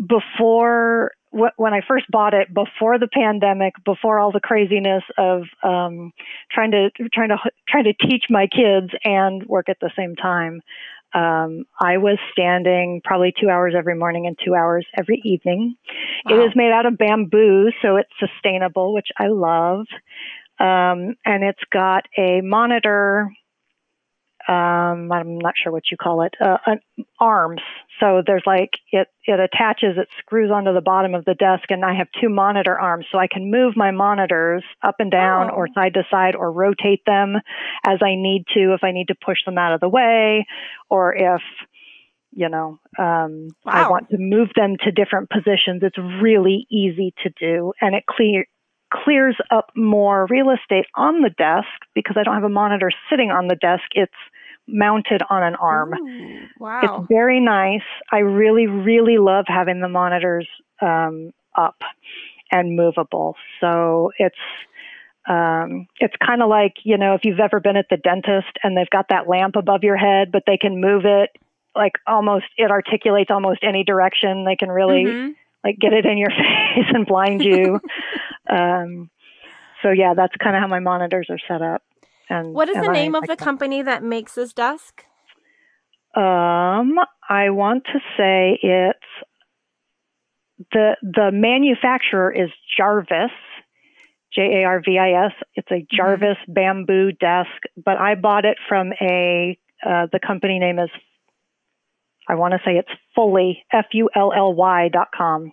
before when I first bought it, before the pandemic, before all the craziness of um, trying to trying to trying to teach my kids and work at the same time, um, I was standing probably two hours every morning and two hours every evening. Wow. It is made out of bamboo, so it's sustainable, which I love, um, and it's got a monitor. Um, I'm not sure what you call it, uh, an arms. So there's like, it, it attaches, it screws onto the bottom of the desk and I have two monitor arms so I can move my monitors up and down oh. or side to side or rotate them as I need to, if I need to push them out of the way or if, you know, um, wow. I want to move them to different positions. It's really easy to do and it clear. clears up more real estate on the desk because I don't have a monitor sitting on the desk. It's mounted on an arm. Ooh, wow. It's very nice. I really, really love having the monitors um, up and movable. So it's um, it's kind of like, you know, if you've ever been at the dentist and they've got that lamp above your head, but they can move it, like almost, it articulates almost any direction. They can really mm-hmm. like get it in your face and blind you. um, so yeah, that's kind of how my monitors are set up. And what is the name I, of I the company that makes this desk? Um, I want to say it's the the manufacturer is Jarvis, J A R V I S. It's a Jarvis mm-hmm. bamboo desk, but I bought it from a uh, the company name is I want to say it's Fully F U L L Y dot com.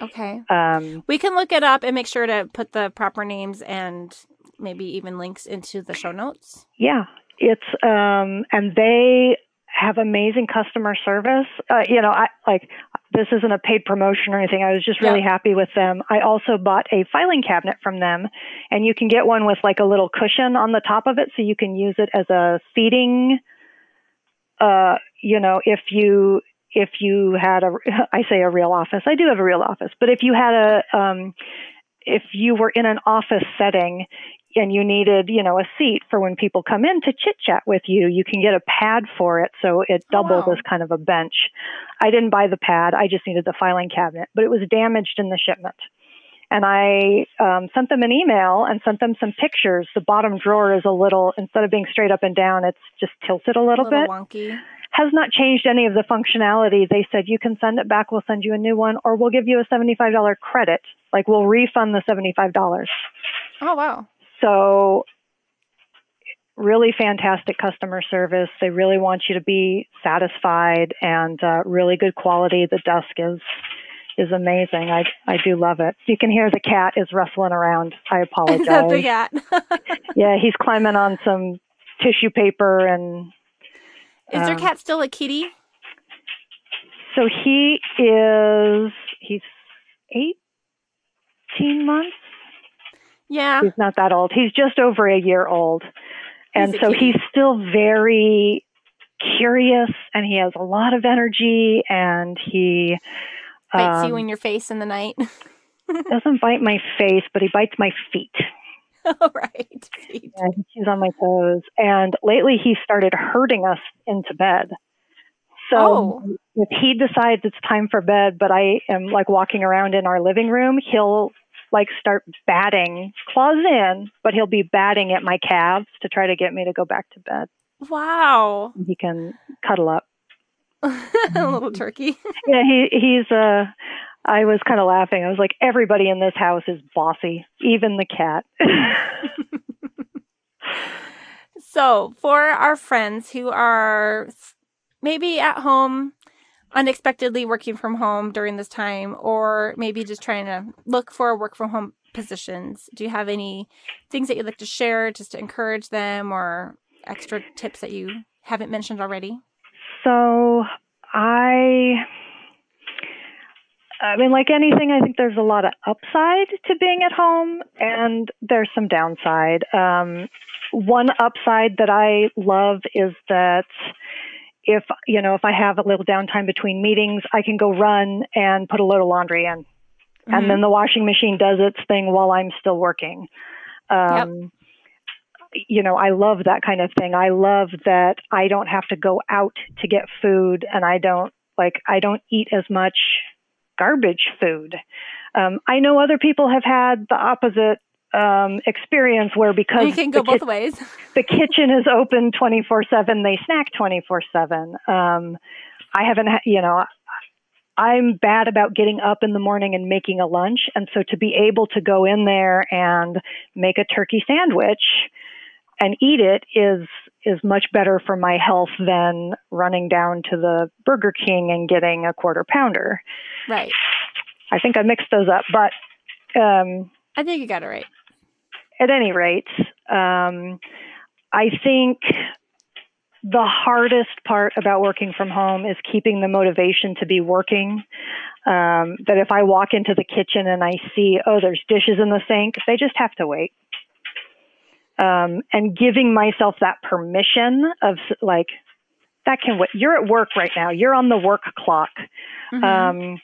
Okay, um, we can look it up and make sure to put the proper names and maybe even links into the show notes. Yeah, it's um, and they have amazing customer service. Uh, you know, I like this isn't a paid promotion or anything. I was just really yeah. happy with them. I also bought a filing cabinet from them, and you can get one with like a little cushion on the top of it, so you can use it as a seating. Uh, you know, if you if you had a, I say a real office. I do have a real office, but if you had a, um, if you were in an office setting and you needed, you know, a seat for when people come in to chit chat with you, you can get a pad for it. So it doubled oh, wow. as kind of a bench. I didn't buy the pad. I just needed the filing cabinet, but it was damaged in the shipment. And I um, sent them an email and sent them some pictures. The bottom drawer is a little, instead of being straight up and down, it's just tilted a little, a little bit. Wonky. Has not changed any of the functionality. They said, you can send it back. We'll send you a new one, or we'll give you a seventy-five dollars credit. Like we'll refund the seventy-five dollars. Oh, wow. So really fantastic customer service. They really want you to be satisfied and uh, really good quality. The desk is is amazing. I I do love it. You can hear the cat is rustling around. I apologize. Is that the cat? Yeah, he's climbing on some tissue paper and... Is um, your cat still a kitty? So he is, he's eighteen months. Yeah. He's not that old. He's just over a year old. And he's so he's still very curious and he has a lot of energy and he... Bites um, you in your face in the night? Doesn't bite my face, but he bites my feet. All right. Feet. Yeah, he chews on my toes. And lately he started herding us into bed. So oh. if he decides it's time for bed, but I am like walking around in our living room, he'll like start batting, claws in, but he'll be batting at my calves to try to get me to go back to bed. Wow. He can cuddle up. A little turkey. Yeah, he he's uh I was kind of laughing. I was like, everybody in this house is bossy, even the cat. So for our friends who are maybe at home, unexpectedly working from home during this time, or maybe just trying to look for work from home positions, do you have any things that you'd like to share just to encourage them or extra tips that you haven't mentioned already? So I, I mean, like anything, I think there's a lot of upside to being at home and there's some downside. Um, one upside that I love is that if, you know, if I have a little downtime between meetings, I can go run and put a load of laundry in. Mm-hmm. And then the washing machine does its thing while I'm still working. Um, yep. You know, I love that kind of thing. I love that I don't have to go out to get food and I don't like, I don't eat as much garbage food. Um, I know other people have had the opposite um, experience where because you can go both ki- ways. The kitchen is open twenty-four seven, they snack twenty-four seven. Um, I haven't, ha- you know, I'm bad about getting up in the morning and making a lunch. And so to be able to go in there and make a turkey sandwich and eat it is is much better for my health than running down to the Burger King and getting a quarter pounder. Right. I think I mixed those up, but um, I think you got it right. At any rate, um, I think the hardest part about working from home is keeping the motivation to be working. Um, that if I walk into the kitchen and I see, oh, there's dishes in the sink, they just have to wait. um, and giving myself that permission of like, that can wait. You're at work right now. You're on the work clock. Mm-hmm. Um,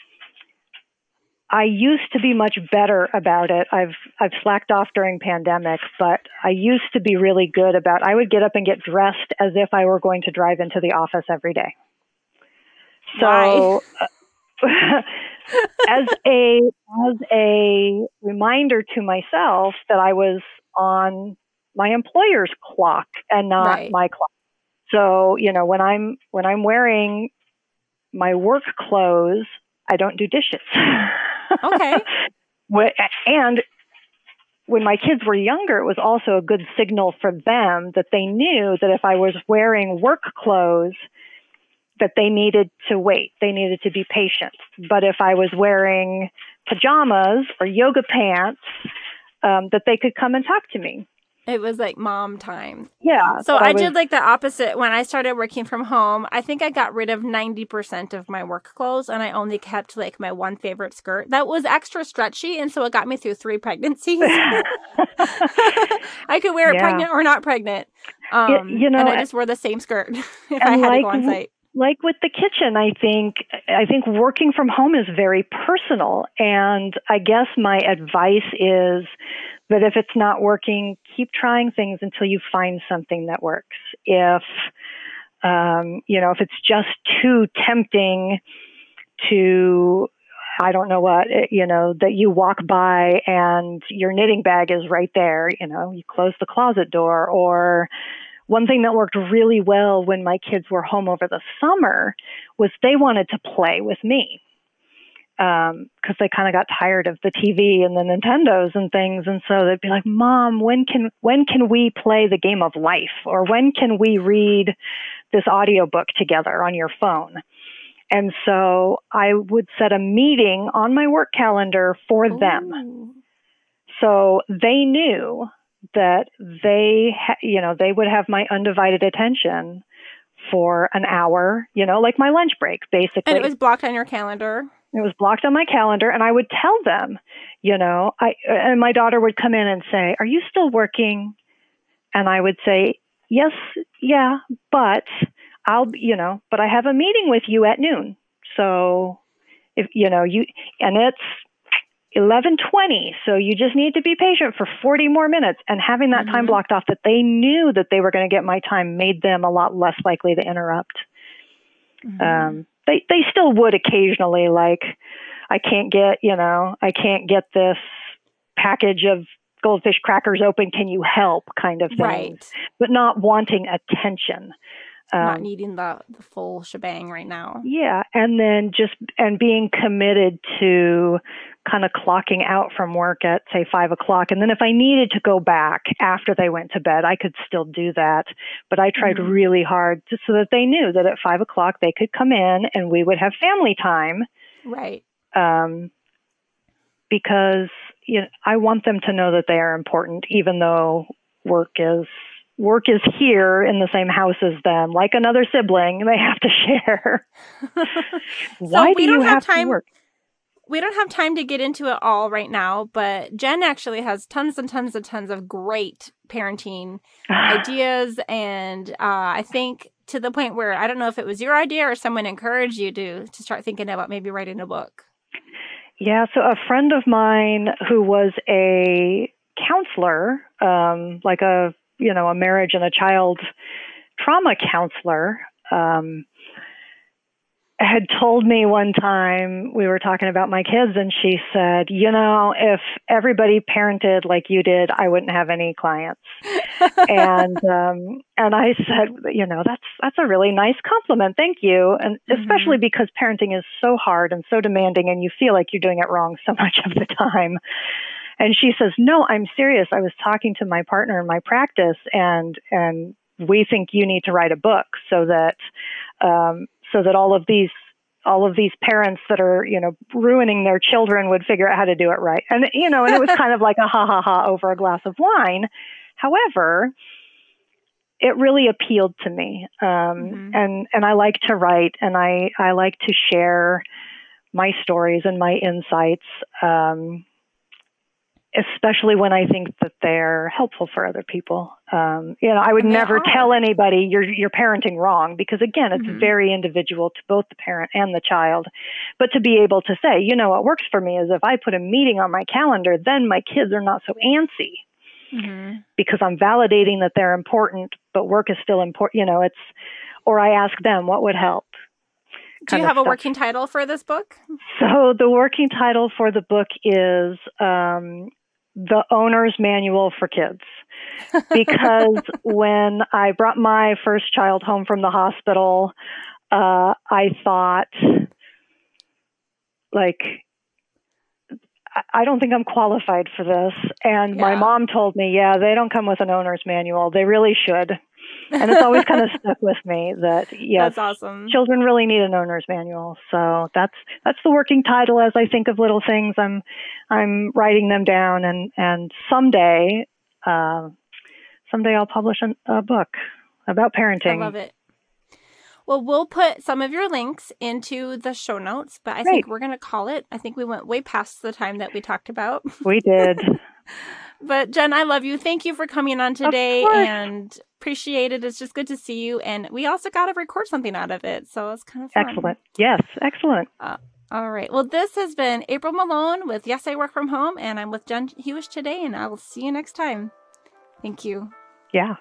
I used to be much better about it. I've I've slacked off during pandemic, but I used to be really good about, I would get up and get dressed as if I were going to drive into the office every day. So uh, as a as a reminder to myself that I was on my employer's clock and not right. my clock. So, you know, when I'm when I'm wearing my work clothes, I don't do dishes. Okay. And when my kids were younger, it was also a good signal for them that they knew that if I was wearing work clothes, that they needed to wait. They needed to be patient. But if I was wearing pajamas or yoga pants, um, that they could come and talk to me. It was like mom time. Yeah. So I was... did like the opposite. When I started working from home, I think I got rid of ninety percent of my work clothes and I only kept like my one favorite skirt that was extra stretchy. And so it got me through three pregnancies. I could wear yeah. it pregnant or not pregnant. Um, it, you know, and I just wore the same skirt if I had like, to go on site. Like with the kitchen, I think, I think working from home is very personal. And I guess my advice is, but if it's not working, keep trying things until you find something that works. If, um, you know, if it's just too tempting to, I don't know what, you know, that you walk by and your knitting bag is right there, you know, you close the closet door. Or one thing that worked really well when my kids were home over the summer was they wanted to play with me. Um, cause they kind of got tired of the T V and the Nintendos and things. And so they'd be like, Mom, when can, when can we play the game of life? Or when can we read this audiobook together on your phone? And so I would set a meeting on my work calendar for Ooh. them. So they knew that they, ha- you know, they would have my undivided attention for an hour, you know, like my lunch break, basically. And it was blocked on your calendar. It was blocked on my calendar, and I would tell them, you know, I and my daughter would come in and say, are you still working? And I would say, yes, yeah, but I'll, you know, but I have a meeting with you at noon. So, if you know, you, and it's eleven twenty, so you just need to be patient for forty more minutes. And having that mm-hmm. time blocked off, that they knew that they were going to get my time, made them a lot less likely to interrupt. Mm-hmm. Um They they still would occasionally, like, I can't get, you know, I can't get this package of goldfish crackers open. Can you help? Kind of thing. Right. But not wanting attention. Um, not needing the, the full shebang right now. Yeah. And then just, and being committed to kind of clocking out from work at, say, five o'clock. And then if I needed to go back after they went to bed, I could still do that. But I tried mm-hmm. really hard to, so that they knew that at five o'clock they could come in and we would have family time. Right. Um, because you know, I want them to know that they are important, even though work is, work is here in the same house as them, like another sibling. They have to share. Why so do you have, have time to work? We don't have time to get into it all right now, but Jen actually has tons and tons and tons of great parenting ideas. And uh, I think to the point where I don't know if it was your idea or someone encouraged you to to start thinking about maybe writing a book. Yeah. So a friend of mine who was a counselor, um, like a you know, a marriage and a child trauma counselor, um, had told me one time, we were talking about my kids, and she said, you know, if everybody parented like you did, I wouldn't have any clients. and um, and I said, you know, that's that's a really nice compliment. Thank you. And especially mm-hmm. because parenting is so hard and so demanding, and you feel like you're doing it wrong so much of the time. And she says, no, I'm serious. I was talking to my partner in my practice, and and we think you need to write a book so that um, so that all of these all of these parents that are, you know, ruining their children would figure out how to do it right. And, you know, and it was kind of like a ha ha ha over a glass of wine. However, it really appealed to me. Um, mm-hmm. and, and I like to write, and I, I like to share my stories and my insights. Um especially when I think that they're helpful for other people. Um, you know, I would never are. tell anybody you're, you're parenting wrong, because again, it's mm-hmm. very individual to both the parent and the child. But to be able to say, you know, what works for me is if I put a meeting on my calendar, then my kids are not so antsy mm-hmm. because I'm validating that they're important, but work is still important. You know, it's, or I ask them what would help. Do you have a working title for this book? So the working title for the book is, um, The Owner's Manual for Kids, because when I brought my first child home from the hospital, uh, I thought, like, I don't think I'm qualified for this. And yeah. my mom told me, yeah, they don't come with an owner's manual. They really should. And it's always kind of stuck with me that, yeah, that's awesome. Children really need an owner's manual. So that's, that's the working title. As I think of little things, I'm, I'm writing them down, and, and someday, uh, someday I'll publish an, a book about parenting. I love it. Well, we'll put some of your links into the show notes, but I Great. think we're going to call it. I think we went way past the time that we talked about. We did. But Jen, I love you. Thank you for coming on today, and appreciate it. It's just good to see you. And we also got to record something out of it. So it's kind of fun. Excellent. Yes. Excellent. Uh, all right. Well, this has been April Malone with Yes, I Work From Home. And I'm with Jen Hewish today, and I will see you next time. Thank you. Yeah.